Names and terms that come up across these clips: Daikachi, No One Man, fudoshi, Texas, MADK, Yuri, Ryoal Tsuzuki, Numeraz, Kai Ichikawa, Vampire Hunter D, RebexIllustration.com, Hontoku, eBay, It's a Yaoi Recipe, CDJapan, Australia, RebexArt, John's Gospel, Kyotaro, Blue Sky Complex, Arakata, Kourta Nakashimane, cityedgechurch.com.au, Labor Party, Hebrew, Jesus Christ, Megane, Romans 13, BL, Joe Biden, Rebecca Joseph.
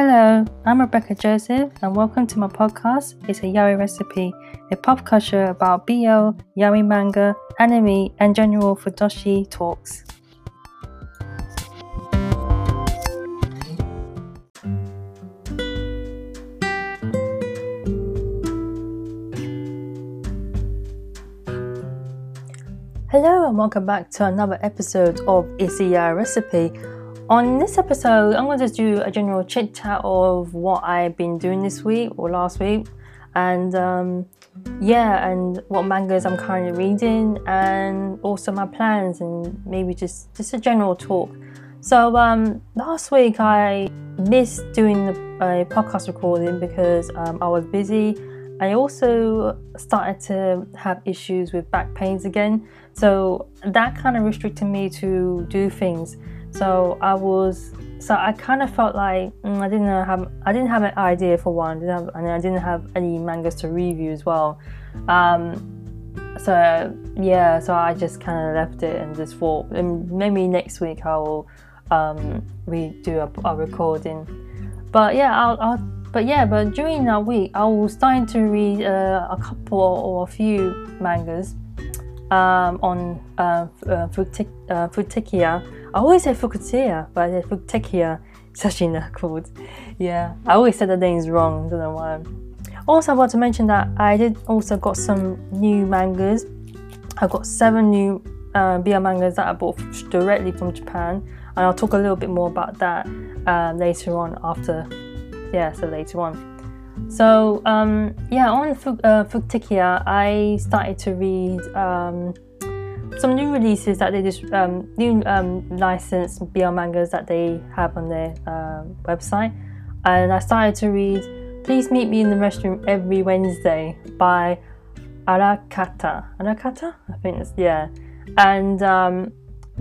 Hello, I'm Rebecca Joseph and welcome to my podcast, It's a Yaoi Recipe, a pop culture about BL, yaoi manga, anime and general fudoshi talks. Hello and welcome back to another episode of It's a Yaoi Recipe. On this episode, I'm going to do a general chit chat of what I've been doing this week or last week, and and what mangas I'm currently reading, and also my plans, and maybe just a general talk. So last week I missed doing a podcast recording because I was busy. I also started to have issues with back pains again, so that kind of restricted me to do things. So I kind of felt like I didn't have an idea for one, and I didn't have any mangas to review as well. So I just kind of left it and just thought, and maybe next week I will redo a recording. But during that week I was starting to read a couple or a few mangas on Futekiya. I always say Futekiya, but I say Futekiya Sashina called. Yeah, I always said the name's wrong, don't know why. Also, I want to mention that I did also got some new mangas. I got 7 new BL mangas that I bought directly from Japan, and I'll talk a little bit more about that later on. So on Futekiya, I started to read some new releases that they just new licensed BL mangas that they have on their website, and I started to read "Please Meet Me in the Restroom Every Wednesday" by Arakata, I think it's, yeah. And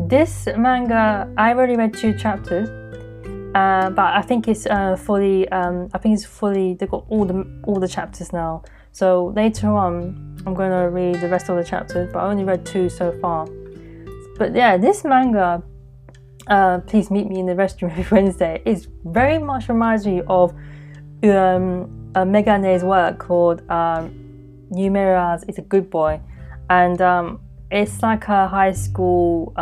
this manga, I already read 2 chapters. But I think it's fully. I think it's fully. They've got all the chapters now. So later on, I'm gonna read the rest of the chapters. But I only read 2 so far. But yeah, this manga, "Please Meet Me in the Restroom Every Wednesday," is very much reminds me of Megane's work called "Numeraz is a Good Boy," and it's like a high school.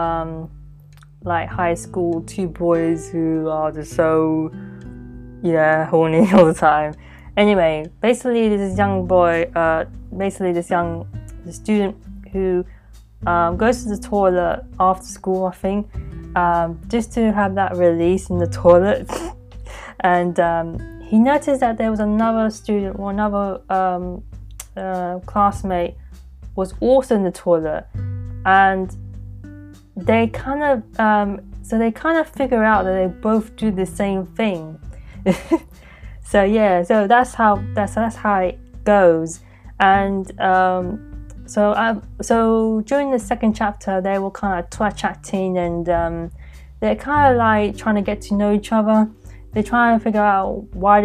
Like high school, 2 boys who are just so, horny all the time. Anyway, basically this student who goes to the toilet after school, I think, just to have that release in the toilet. And he noticed that there was another student or another classmate was also in the toilet, and they kind of figure out that they both do the same thing. so that's how it goes. And so during the 2nd chapter, they were kind of chatting, and they're kind of like trying to get to know each other. They try and figure out why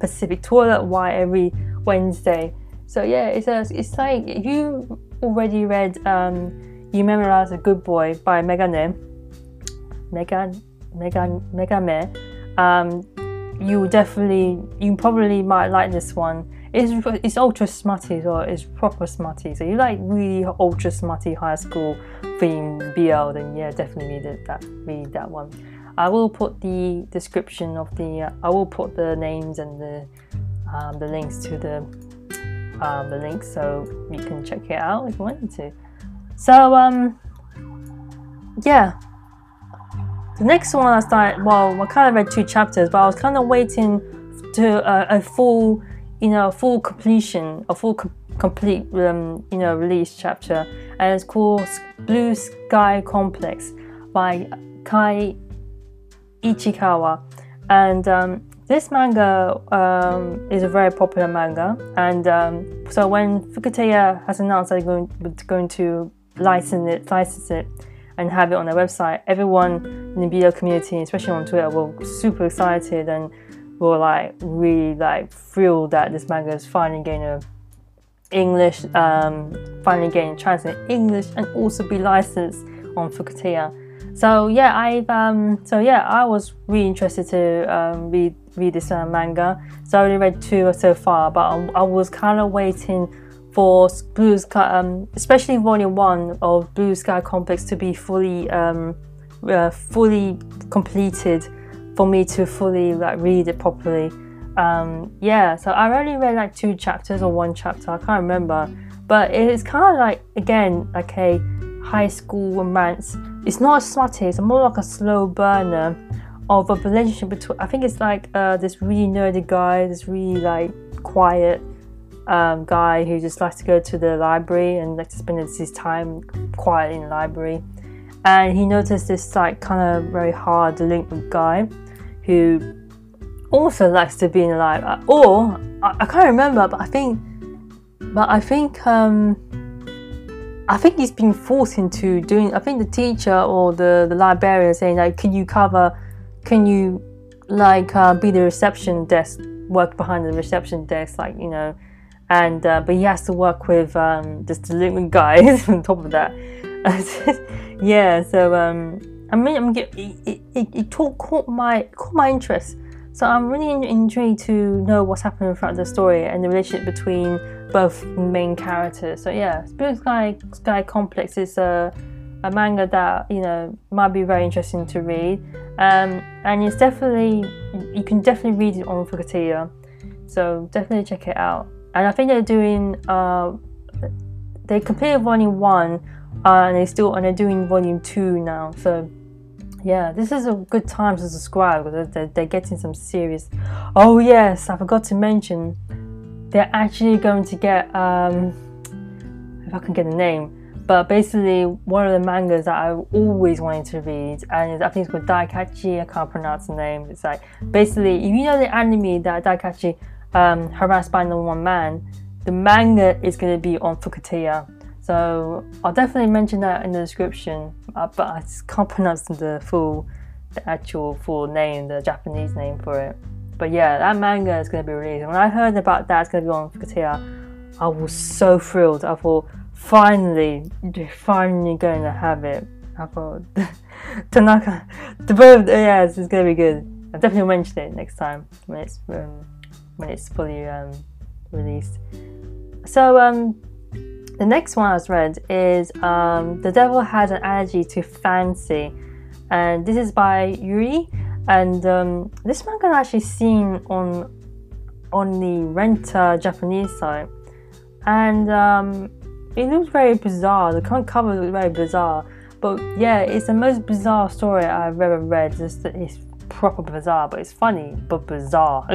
Pacific toilet, why every Wednesday. So yeah, it's like, if you already read "You Memorize a Good Boy" by Megane, you probably might like this one. It's ultra smutty, so it's proper smutty. So you like really ultra smutty high school themed BL, then yeah, definitely read that one. I will put the description of I will put the names and the links to the link, so you can check it out if you wanted to. So the next one I started, I kind of read 2 chapters, but I was kind of waiting to a full complete release chapter, and it's called "Blue Sky Complex" by Kai Ichikawa. And this manga is a very popular manga, and so when Futekiya has announced that they're going to license it and have it on their website, everyone in the BL community, especially on Twitter, were super excited and were like really like thrilled that this manga is finally getting translated English and also be licensed on Futekiya. So yeah, I was really interested to read this manga. So I already read two so far, but I was kind of waiting for Blue Sky, especially Volume 1 of Blue Sky Complex, to be fully completed for me to fully like read it properly. Yeah, so I only read like two chapters or one chapter, I can't remember. But it's kind of like, again, like a high school romance. It's not a smutty, it's more like a slow burner of a relationship between, I think it's like this really nerdy guy, this really like quiet guy who just likes to go to the library and like to spend his time quietly in the library. And he noticed this like kind of very hard delinquent guy who also likes to be in the library. Or I can't remember, but I think he's been forced into doing. I think the teacher or the librarian saying like, can you be the reception desk, work behind the reception desk, like, you know. And but he has to work with this delinquent guy on top of that. Yeah, so I mean, it caught my interest. So I'm really intrigued to know what's happening throughout the story and the relationship between both main characters. So yeah, Blue Sky Complex is a manga that, you know, might be very interesting to read. And it's definitely, you can definitely read it on Futekiya. So definitely check it out. And I think they're doing, they completed Volume 1 and they're doing Volume 2 now. So yeah, this is a good time to subscribe because they're getting some serious. Oh yes, I forgot to mention, they're actually going to get, if I can get the name, but basically one of the mangas that I always wanted to read, and I think it's called Daikachi, I can't pronounce the name. It's like, basically, if you know the anime that Daikachi harassed by No One Man, the manga is going to be on Futekiya. So I'll definitely mention that in the description, but I just can't pronounce the actual full name, the Japanese name for it. But yeah, that manga is going to be released. When I heard about that, it's going to be on Futekiya, I was so thrilled. I thought, finally going to have it. I thought, Tanaka, yes, it's going to be good. I'll definitely mention it next time when it's fully released. So the next one I was read is The Devil Has an Allergy to Fancy, and this is by Yuri. And this manga I've actually seen on the Renta Japanese site, and it looks very bizarre. The cover looks very bizarre, but yeah, it's the most bizarre story I've ever read. It's proper bizarre, but it's funny, but bizarre.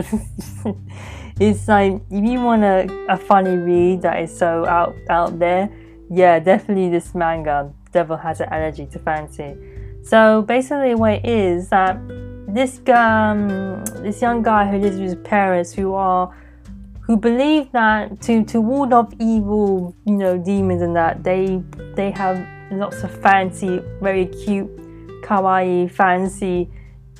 It's like, if you want a funny read that is so out there, yeah, definitely this manga, Devil Has an Allergy to Fancy. So basically what it is, that this young guy who lives with his parents who believe that to ward off evil, you know, demons and that, they have lots of fancy, very cute, kawaii, fancy,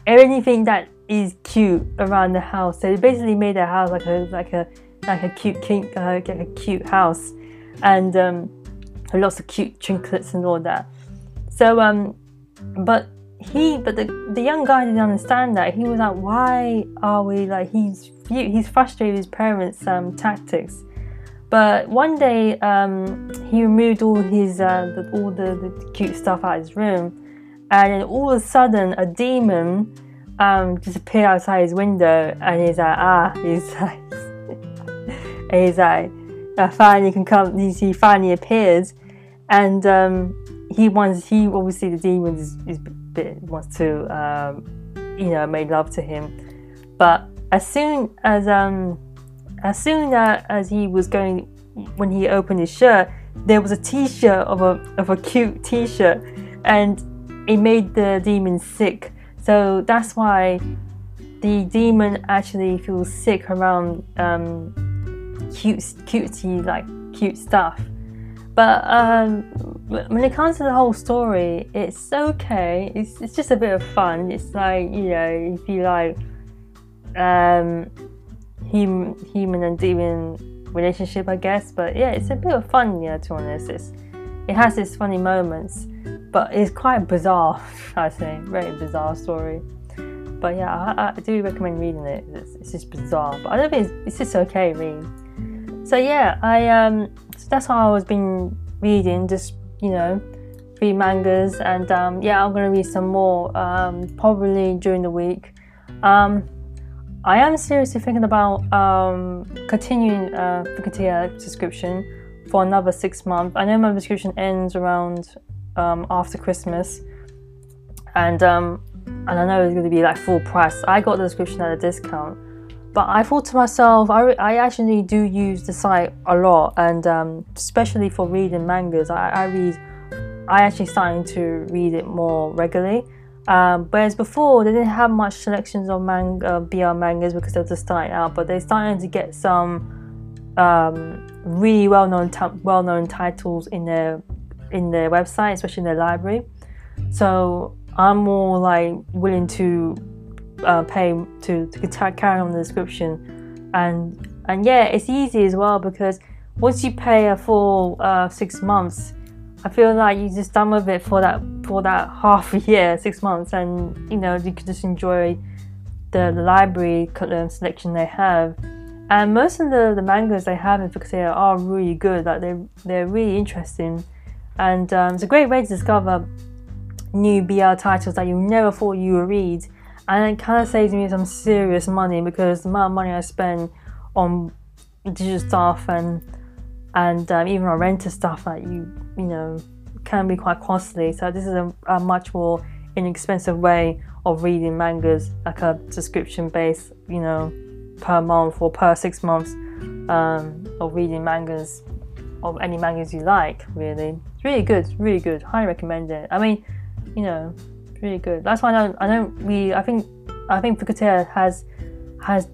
anything that is cute around the house. So they basically made their house like a cute kink, like a cute house, and lots of cute trinkets and all that. So but the young guy didn't understand that. He was like, why are we like, he's frustrated with his parents' tactics. But one day he removed all his all the cute stuff out of his room, and then all of a sudden a demon just appeared outside his window, and he's like, finally can come. He finally appears, and he obviously, the demon wants to make love to him. But as soon as he was going, when he opened his shirt, there was a t-shirt of a cute t-shirt, and it made the demon sick. So that's why the demon actually feels sick around cute stuff. But when it comes to the whole story, it's okay. It's just a bit of fun. It's like, you know, if you like human and demon relationship, I guess. But yeah, it's a bit of fun. Yeah, to be honest, it has its funny moments. But it's quite bizarre, I think. Very bizarre story. But yeah, I do recommend reading it. It's just bizarre, but I don't think it's just okay reading. So yeah, so that's how I was been reading, just, you know, read mangas, and yeah, I'm gonna read some more probably during the week. I am seriously thinking about continuing Futekiya subscription for another 6 months. I know my subscription ends around after Christmas, and I know it's going to be like full price. I got the subscription at a discount, but I thought to myself, I actually do use the site a lot, and especially for reading mangas. I actually started to read it more regularly. Whereas before they didn't have much selections of BR mangas because they were just starting out, but they started to get some really well-known titles in their website, especially in their library. So I'm more like willing to pay to carry on the description, and yeah, it's easy as well, because once you pay a full 6 months, I feel like you're just done with it for that half a year, 6 months, and you know, you could just enjoy the library selection they have. And most of the mangas they have in Futekiya are really good. Like they're really interesting, and it's a great way to discover new BR titles that you never thought you would read. And it kind of saves me some serious money, because the amount of money I spend on digital stuff and even on Renta stuff, that you know, can be quite costly. So this is a much more inexpensive way of reading mangas, like a subscription base, you know, per month or per 6 months of reading mangas, of any mangas you like. Really, it's really good. Highly recommend it. I mean, you know, really good. That's why I think Futekiya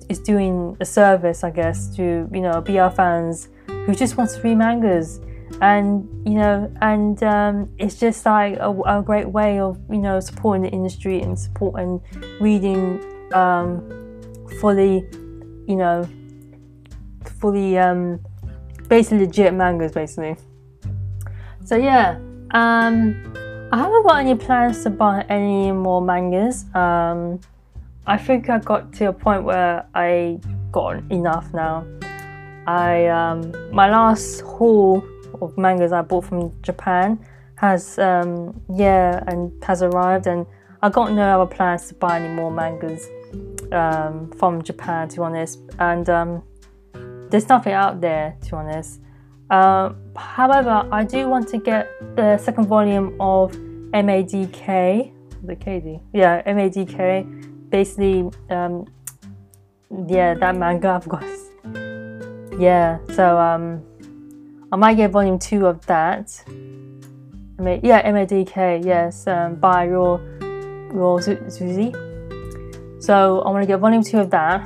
is doing a service, I guess, to, you know, BR fans who just wants to read mangas, and you know, and it's just like a great way of, you know, supporting the industry and reading fully, you know, fully basically legit mangas, basically. So yeah, I haven't got any plans to buy any more mangas. I think I got to a point where I got enough now. My last haul of mangas I bought from Japan has arrived, and I got no other plans to buy any more mangas from Japan, to be honest. And there's nothing out there, to be honest. However, I do want to get the second volume of MADK. MADK. Basically, that manga I've got. Yeah, so I might get volume 2 of that. MADK, yes, by Ryoal Tsuzuki. So I want to get volume 2 of that,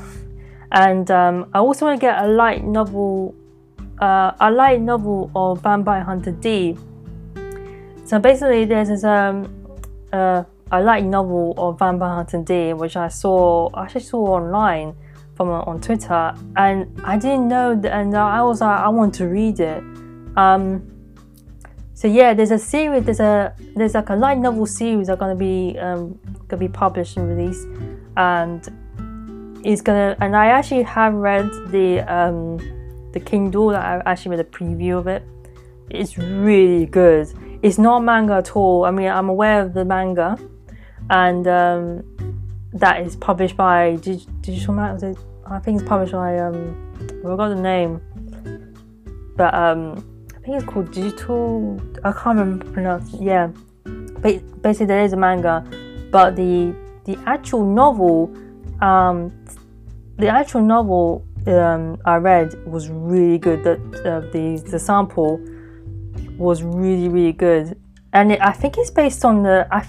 and I also want to get a light novel of Vampire Hunter D. So basically, there's this a light novel of Vampire Hunter D, which I actually saw online. On Twitter, and I didn't know, and I was like, I want to read it. So yeah, there's like a light novel series that's gonna be published and released, and and I actually have read the Kindle. I actually read a preview of it. It's really good. It's not manga at all. I mean, I'm aware of the manga, and that is published by Digital Mag. I think it's published by I forgot the name, but I think it's called Digital. I can't remember pronounce. Yeah, basically there is a manga, but the actual novel, I read was really good. That the sample was really good, and I think it's based on the. I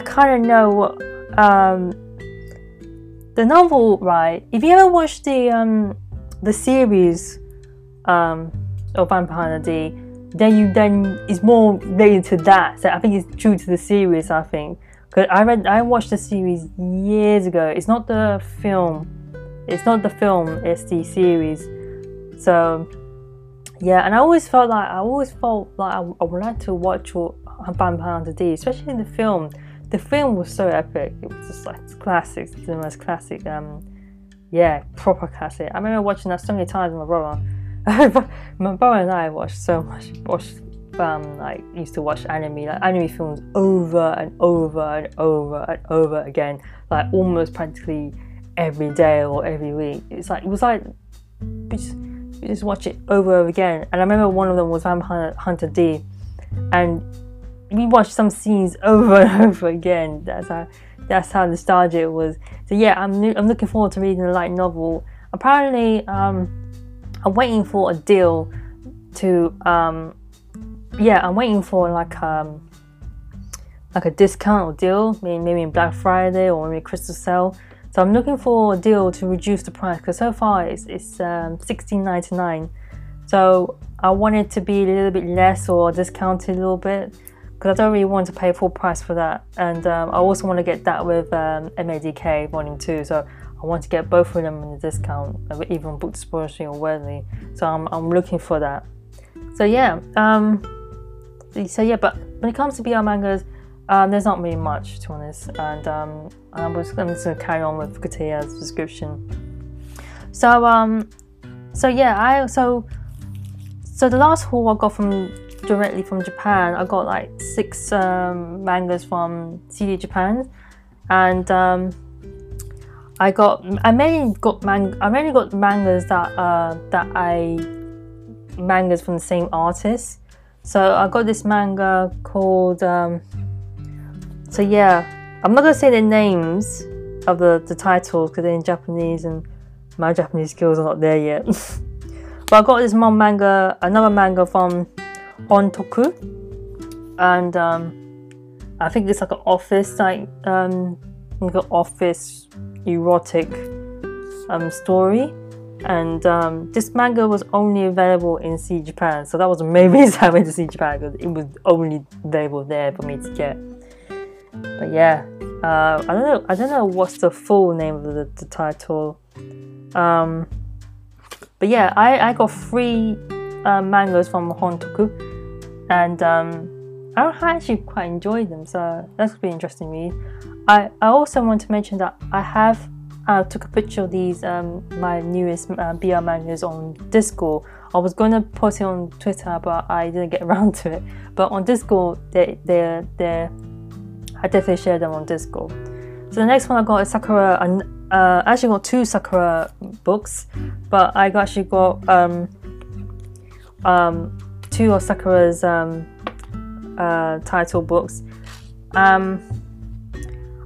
kind of know what the novel, right? If you ever watched the series of Vampire Hunter D, then it's more related to that. So I think it's true to the series. I think, because I watched the series years ago. It's not the film. It's the series. So Yeah, and I always felt like I would like to watch Vampire Hunter D, especially in the film. The film was so epic. It was just like classic, the most classic. Yeah, proper classic. I remember watching that so many times with my brother. My brother and I watched so much. Like used to watch anime, like anime films over and over and over and over again, like almost practically every day or every week. It was like we just watch it over and over again. And I remember one of them was Vampire Hunter D, and we watched some scenes over and over again. That's how nostalgic it was. So yeah, I'm looking forward to reading the light novel. Apparently, I'm waiting for a deal to I'm waiting for like a discount or deal, maybe in Black Friday or maybe Crystal Sale. So I'm looking for a deal to reduce the price, because so far it's $16.99. So I want it to be a little bit less or discounted a little bit, because I don't really want to pay full price for that. And I also want to get that with MADK Volume 2. So I want to get both of them in the discount, even Book Depository or Worthy. So I'm looking for that. So yeah, but when it comes to BL mangas, there's not really much, to be honest. And I'm just going to carry on with Futekiya's description. So the last haul I got directly from Japan, I got like 6 mangas from CDJapan, and I mainly got mangas that from the same artist. So I got this manga called I'm not gonna say the names of the titles because they're in Japanese and my Japanese skills are not there yet. But I got this another manga from Hontoku, and I think it's like an office, like an office erotic story. And this manga was only available in CDJapan, so that was the main reason I went to CDJapan, because it was only available there for me to get. But yeah, I don't know what's the full name of the title. But yeah, I got 3 mangas from Hontoku, and I actually quite enjoyed them, so that's gonna be interesting to read. I also want to mention that I took a picture of these my newest BL mangas on Discord. I was going to post it on Twitter, but I didn't get around to it. But on Discord, I definitely shared them on Discord. So the next one I got is Sakura, and I actually got 2 Sakura books, but I actually got 2 of Sakura's title books.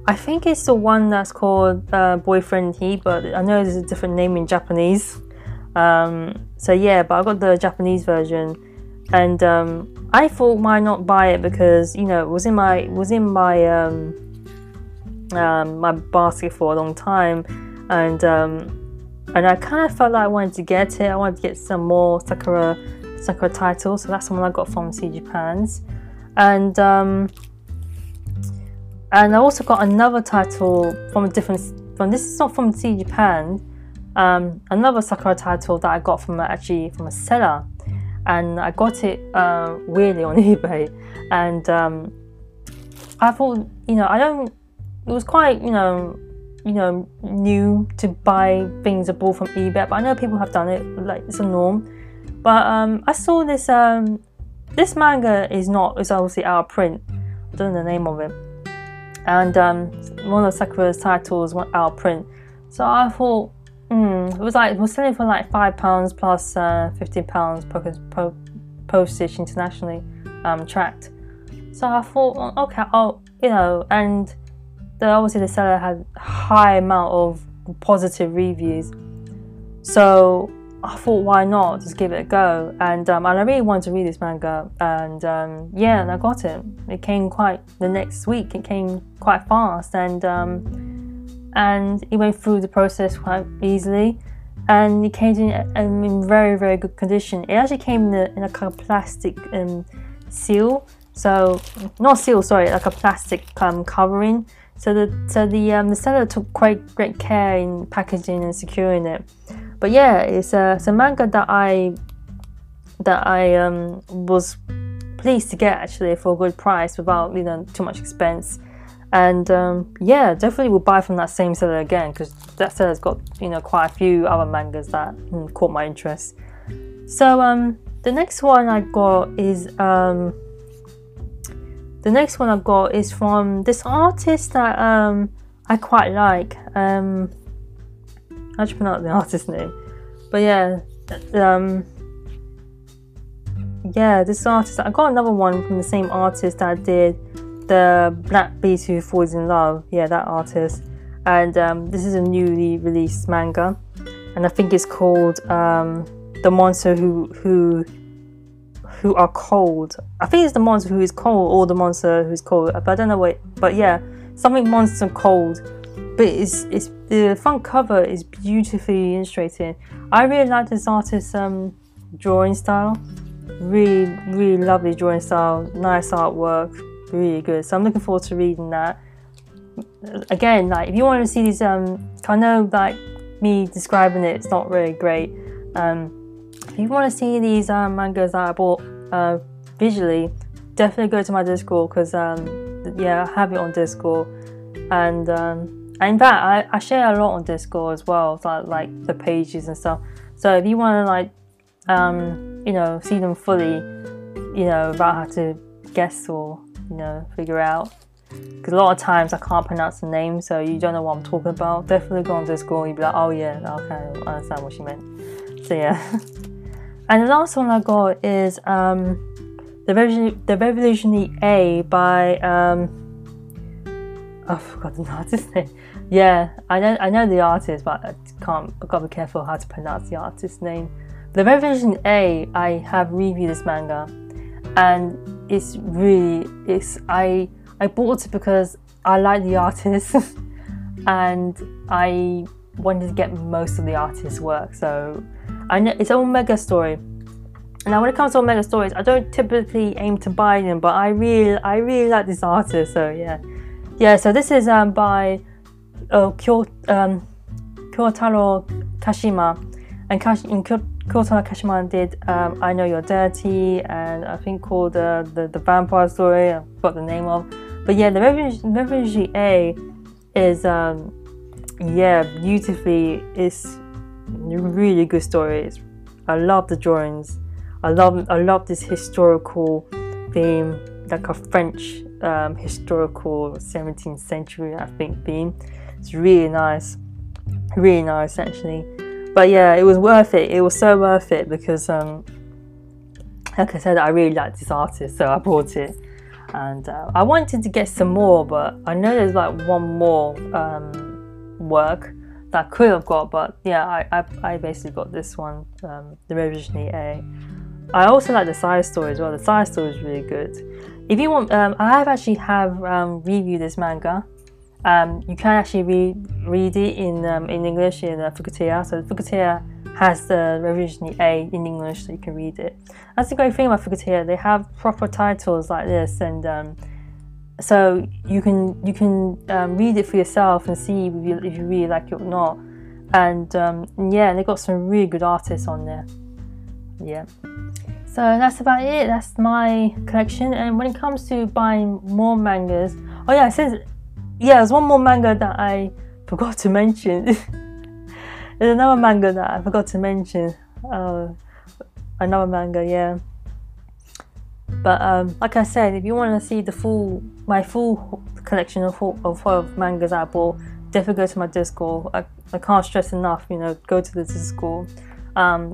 I think it's the one that's called Boyfriend He, but I know there's a different name in Japanese. But I got the Japanese version, and I thought why not buy it, because it was in my my basket for a long time, and I kind of felt like I wanted to get it. I wanted to get some more Sakura titles, so that's the one I got from CDJapan's, And I also got another title from a different. This is not from CDJapan. Another Sakura title that I got from a seller, and I got it weirdly on eBay. And I thought, I don't. It was quite, new to buy things abroad from eBay. But I know people have done it. Like, it's a norm. But I saw this. This manga is obviously out of print. I don't know the name of it. And one of Sakura's titles went out of print, so I thought, it was selling for like £5 plus £15 postage internationally tracked. So I thought, okay, and obviously the seller had a high amount of positive reviews, so I thought, why not just give it a go? And I really wanted to read this manga, and and I got it. It came the next week. It came quite fast, and it went through the process quite easily, and it came in very, very good condition. It actually came in a kind of plastic seal, like a plastic covering. So the seller took great care in packaging and securing it. But yeah, it's a manga that I that I was pleased to get actually for a good price without, you know, too much expense. And yeah, definitely will buy from that same seller again, because that seller's got, you know, quite a few other mangas that caught my interest. So the next one I got is from this artist that I quite like. How do you pronounce the artist's name? But yeah, this artist. I got another one from the same artist that did the Black Beast Who Falls in Love. Yeah, that artist. And this is a newly released manga, and I think it's called The Monster Who Are Cold. I think it's The Monster Who Is Cold, or The Monster Who's Cold. But I don't know what. But yeah, something Monster Cold. But it's the front cover is beautifully illustrated. I really like this artist's drawing style. Really lovely drawing style, nice artwork, really good. So I'm looking forward to reading that. Again, like, if you want to see these, I know like me describing it, it's not really great. If you want to see these mangas that I bought visually, definitely go to my Discord, because yeah, I have it on Discord, and in fact I share a lot on Discord as well, like the pages and stuff. So if you want to like you know, see them fully, you know, about how to guess or, you know, figure out, because a lot of times I can't pronounce the name, so you don't know what I'm talking about, definitely go on Discord and you'll be like, oh yeah, okay, I understand what she meant. So yeah. And the last one I got is The Revolutionary A by I forgot the artist's name. Yeah, I know the artist, but I've got to be careful how to pronounce the artist's name. The Revolutionary A, I have reviewed this manga, and it's really, I bought it because I like the artist and I wanted to get most of the artist's work. So I know it's an Omega story. Now when it comes to Omega stories, I don't typically aim to buy them, but I really like this artist. So yeah. So this is by Kyotaro Kashima, and Kourta Nakashimane did I Know You're Dirty, and I think called the Vampire Story, I forgot the name of. But yeah, the Revolutionary A is yeah, beautifully, it's really good stories. I love the drawings. I love this historical theme, like a French historical 17th century I think theme. It's really nice actually. But yeah, it was worth it. It was so worth it because, like I said, I really liked this artist, so I bought it. And I wanted to get some more, but I know there's like one more work that I could have got. But yeah, I basically got this one, The Revolutionary A. I also like the side story as well. The side story is really good. If you want, I have reviewed this manga. You can actually read it in English in Futekiya. So Futekiya has the Revolutionary A in English, so you can read it. That's the great thing about Futekiya; they have proper titles like this, and so you can read it for yourself and see if you really like it or not. And yeah, they got some really good artists on there. Yeah. So that's about it. That's my collection. And when it comes to buying more mangas, oh yeah, it says. Yeah, there's one more manga that I forgot to mention. There's another manga that I forgot to mention. Another manga, yeah. But like I said, if you want to see the my full collection of mangas I bought, definitely go to my Discord. I can't stress enough, you know, go to the Discord,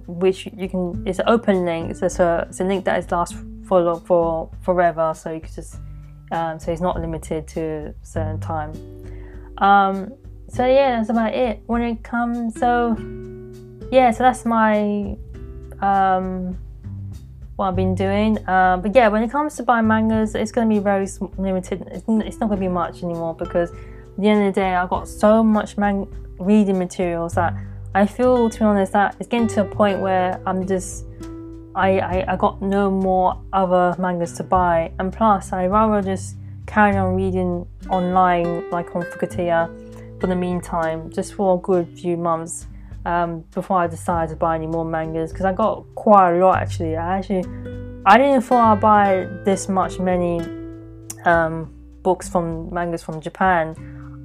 which you can. It's an open link. It's a link that is last for forever, so you can just. So it's not limited to a certain time. So yeah, that's about it. When it comes, so yeah, so that's my what I've been doing. But yeah, when it comes to buying mangas, it's going to be very limited. It's not going to be much anymore, because at the end of the day, I've got so much reading materials that I feel, to be honest, that it's getting to a point where I'm just. I got no more other mangas to buy, and plus I rather just carry on reading online, like on Futekiya, for the meantime, just for a good few months, before I decided to buy any more mangas, because I got quite a lot actually. I didn't thought I'd buy this much many books from mangas from Japan.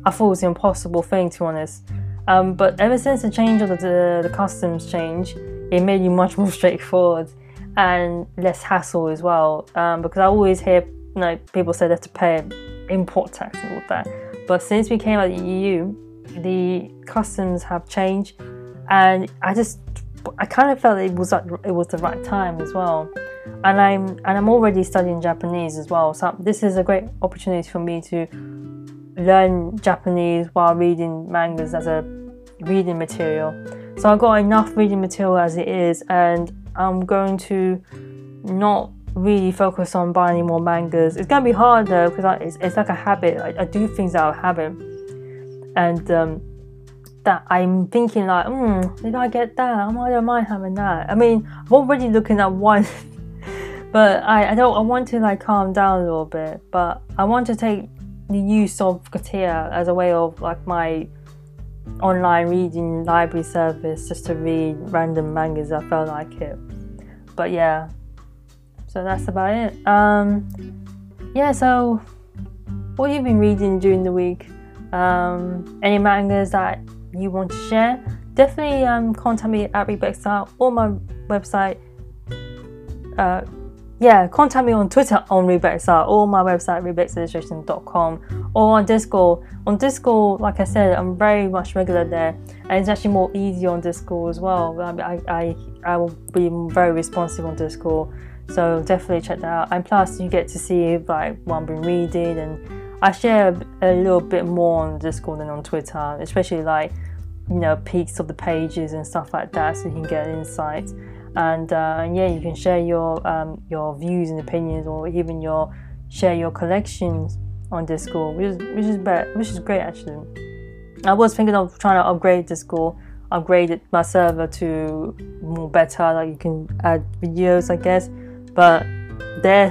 I thought it was an impossible thing, to be honest. But ever since the change of the customs change, it made you much more straightforward and less hassle as well. Because I always hear, you know, people say they have to pay import tax and all that. But since we came out of the EU, the customs have changed, and I kind of felt that it was the right time as well. And I'm already studying Japanese as well, so this is a great opportunity for me to learn Japanese while reading mangas as a reading material. So I've got enough reading material as it is, and I'm going to not really focus on buying any more mangas. It's gonna be hard though, because it's like a habit. I do things out of habit, and that I'm thinking like, did I get that? I don't mind having that. I mean, I'm already looking at one, but I want to like calm down a little bit. But I want to take the use of Futekiya as a way of like my online reading library service, just to read random mangas I felt like it. But yeah, so that's about it. Yeah, so what have you been reading during the week? Any mangas that you want to share? Definitely contact me at RebexArt or my website. Yeah, contact me on Twitter on RebexArt or my website RebexIllustration.com, or on Discord. On Discord, like I said, I'm very much regular there, and it's actually more easy on Discord as well. I will be very responsive on Discord, so definitely check that out. And plus, you get to see like what I've been reading, and I share a little bit more on Discord than on Twitter, especially like, you know, peaks of the pages and stuff like that, so you can get insight. And yeah, you can share your views and opinions, or even share your collections on Discord, which is better, which is great actually. I was thinking of trying to upgrade Discord, upgrade my server to more better, like you can add videos, I guess. But their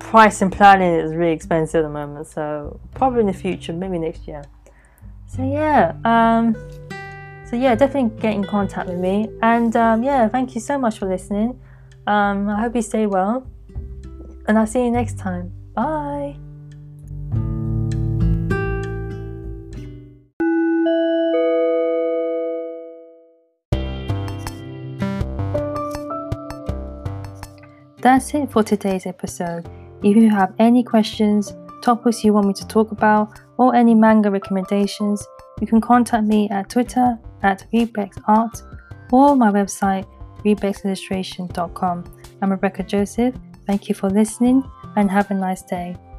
price and planning is really expensive at the moment, so probably in the future, maybe next year. So yeah. So yeah, definitely get in contact with me, and yeah, thank you so much for listening. I hope you stay well, and I'll see you next time. Bye! That's it for today's episode. If you have any questions, topics you want me to talk about, or any manga recommendations, you can contact me at Twitter at RebexArt or my website RebexIllustration.com. I'm Rebecca Joseph. Thank you for listening, and have a nice day.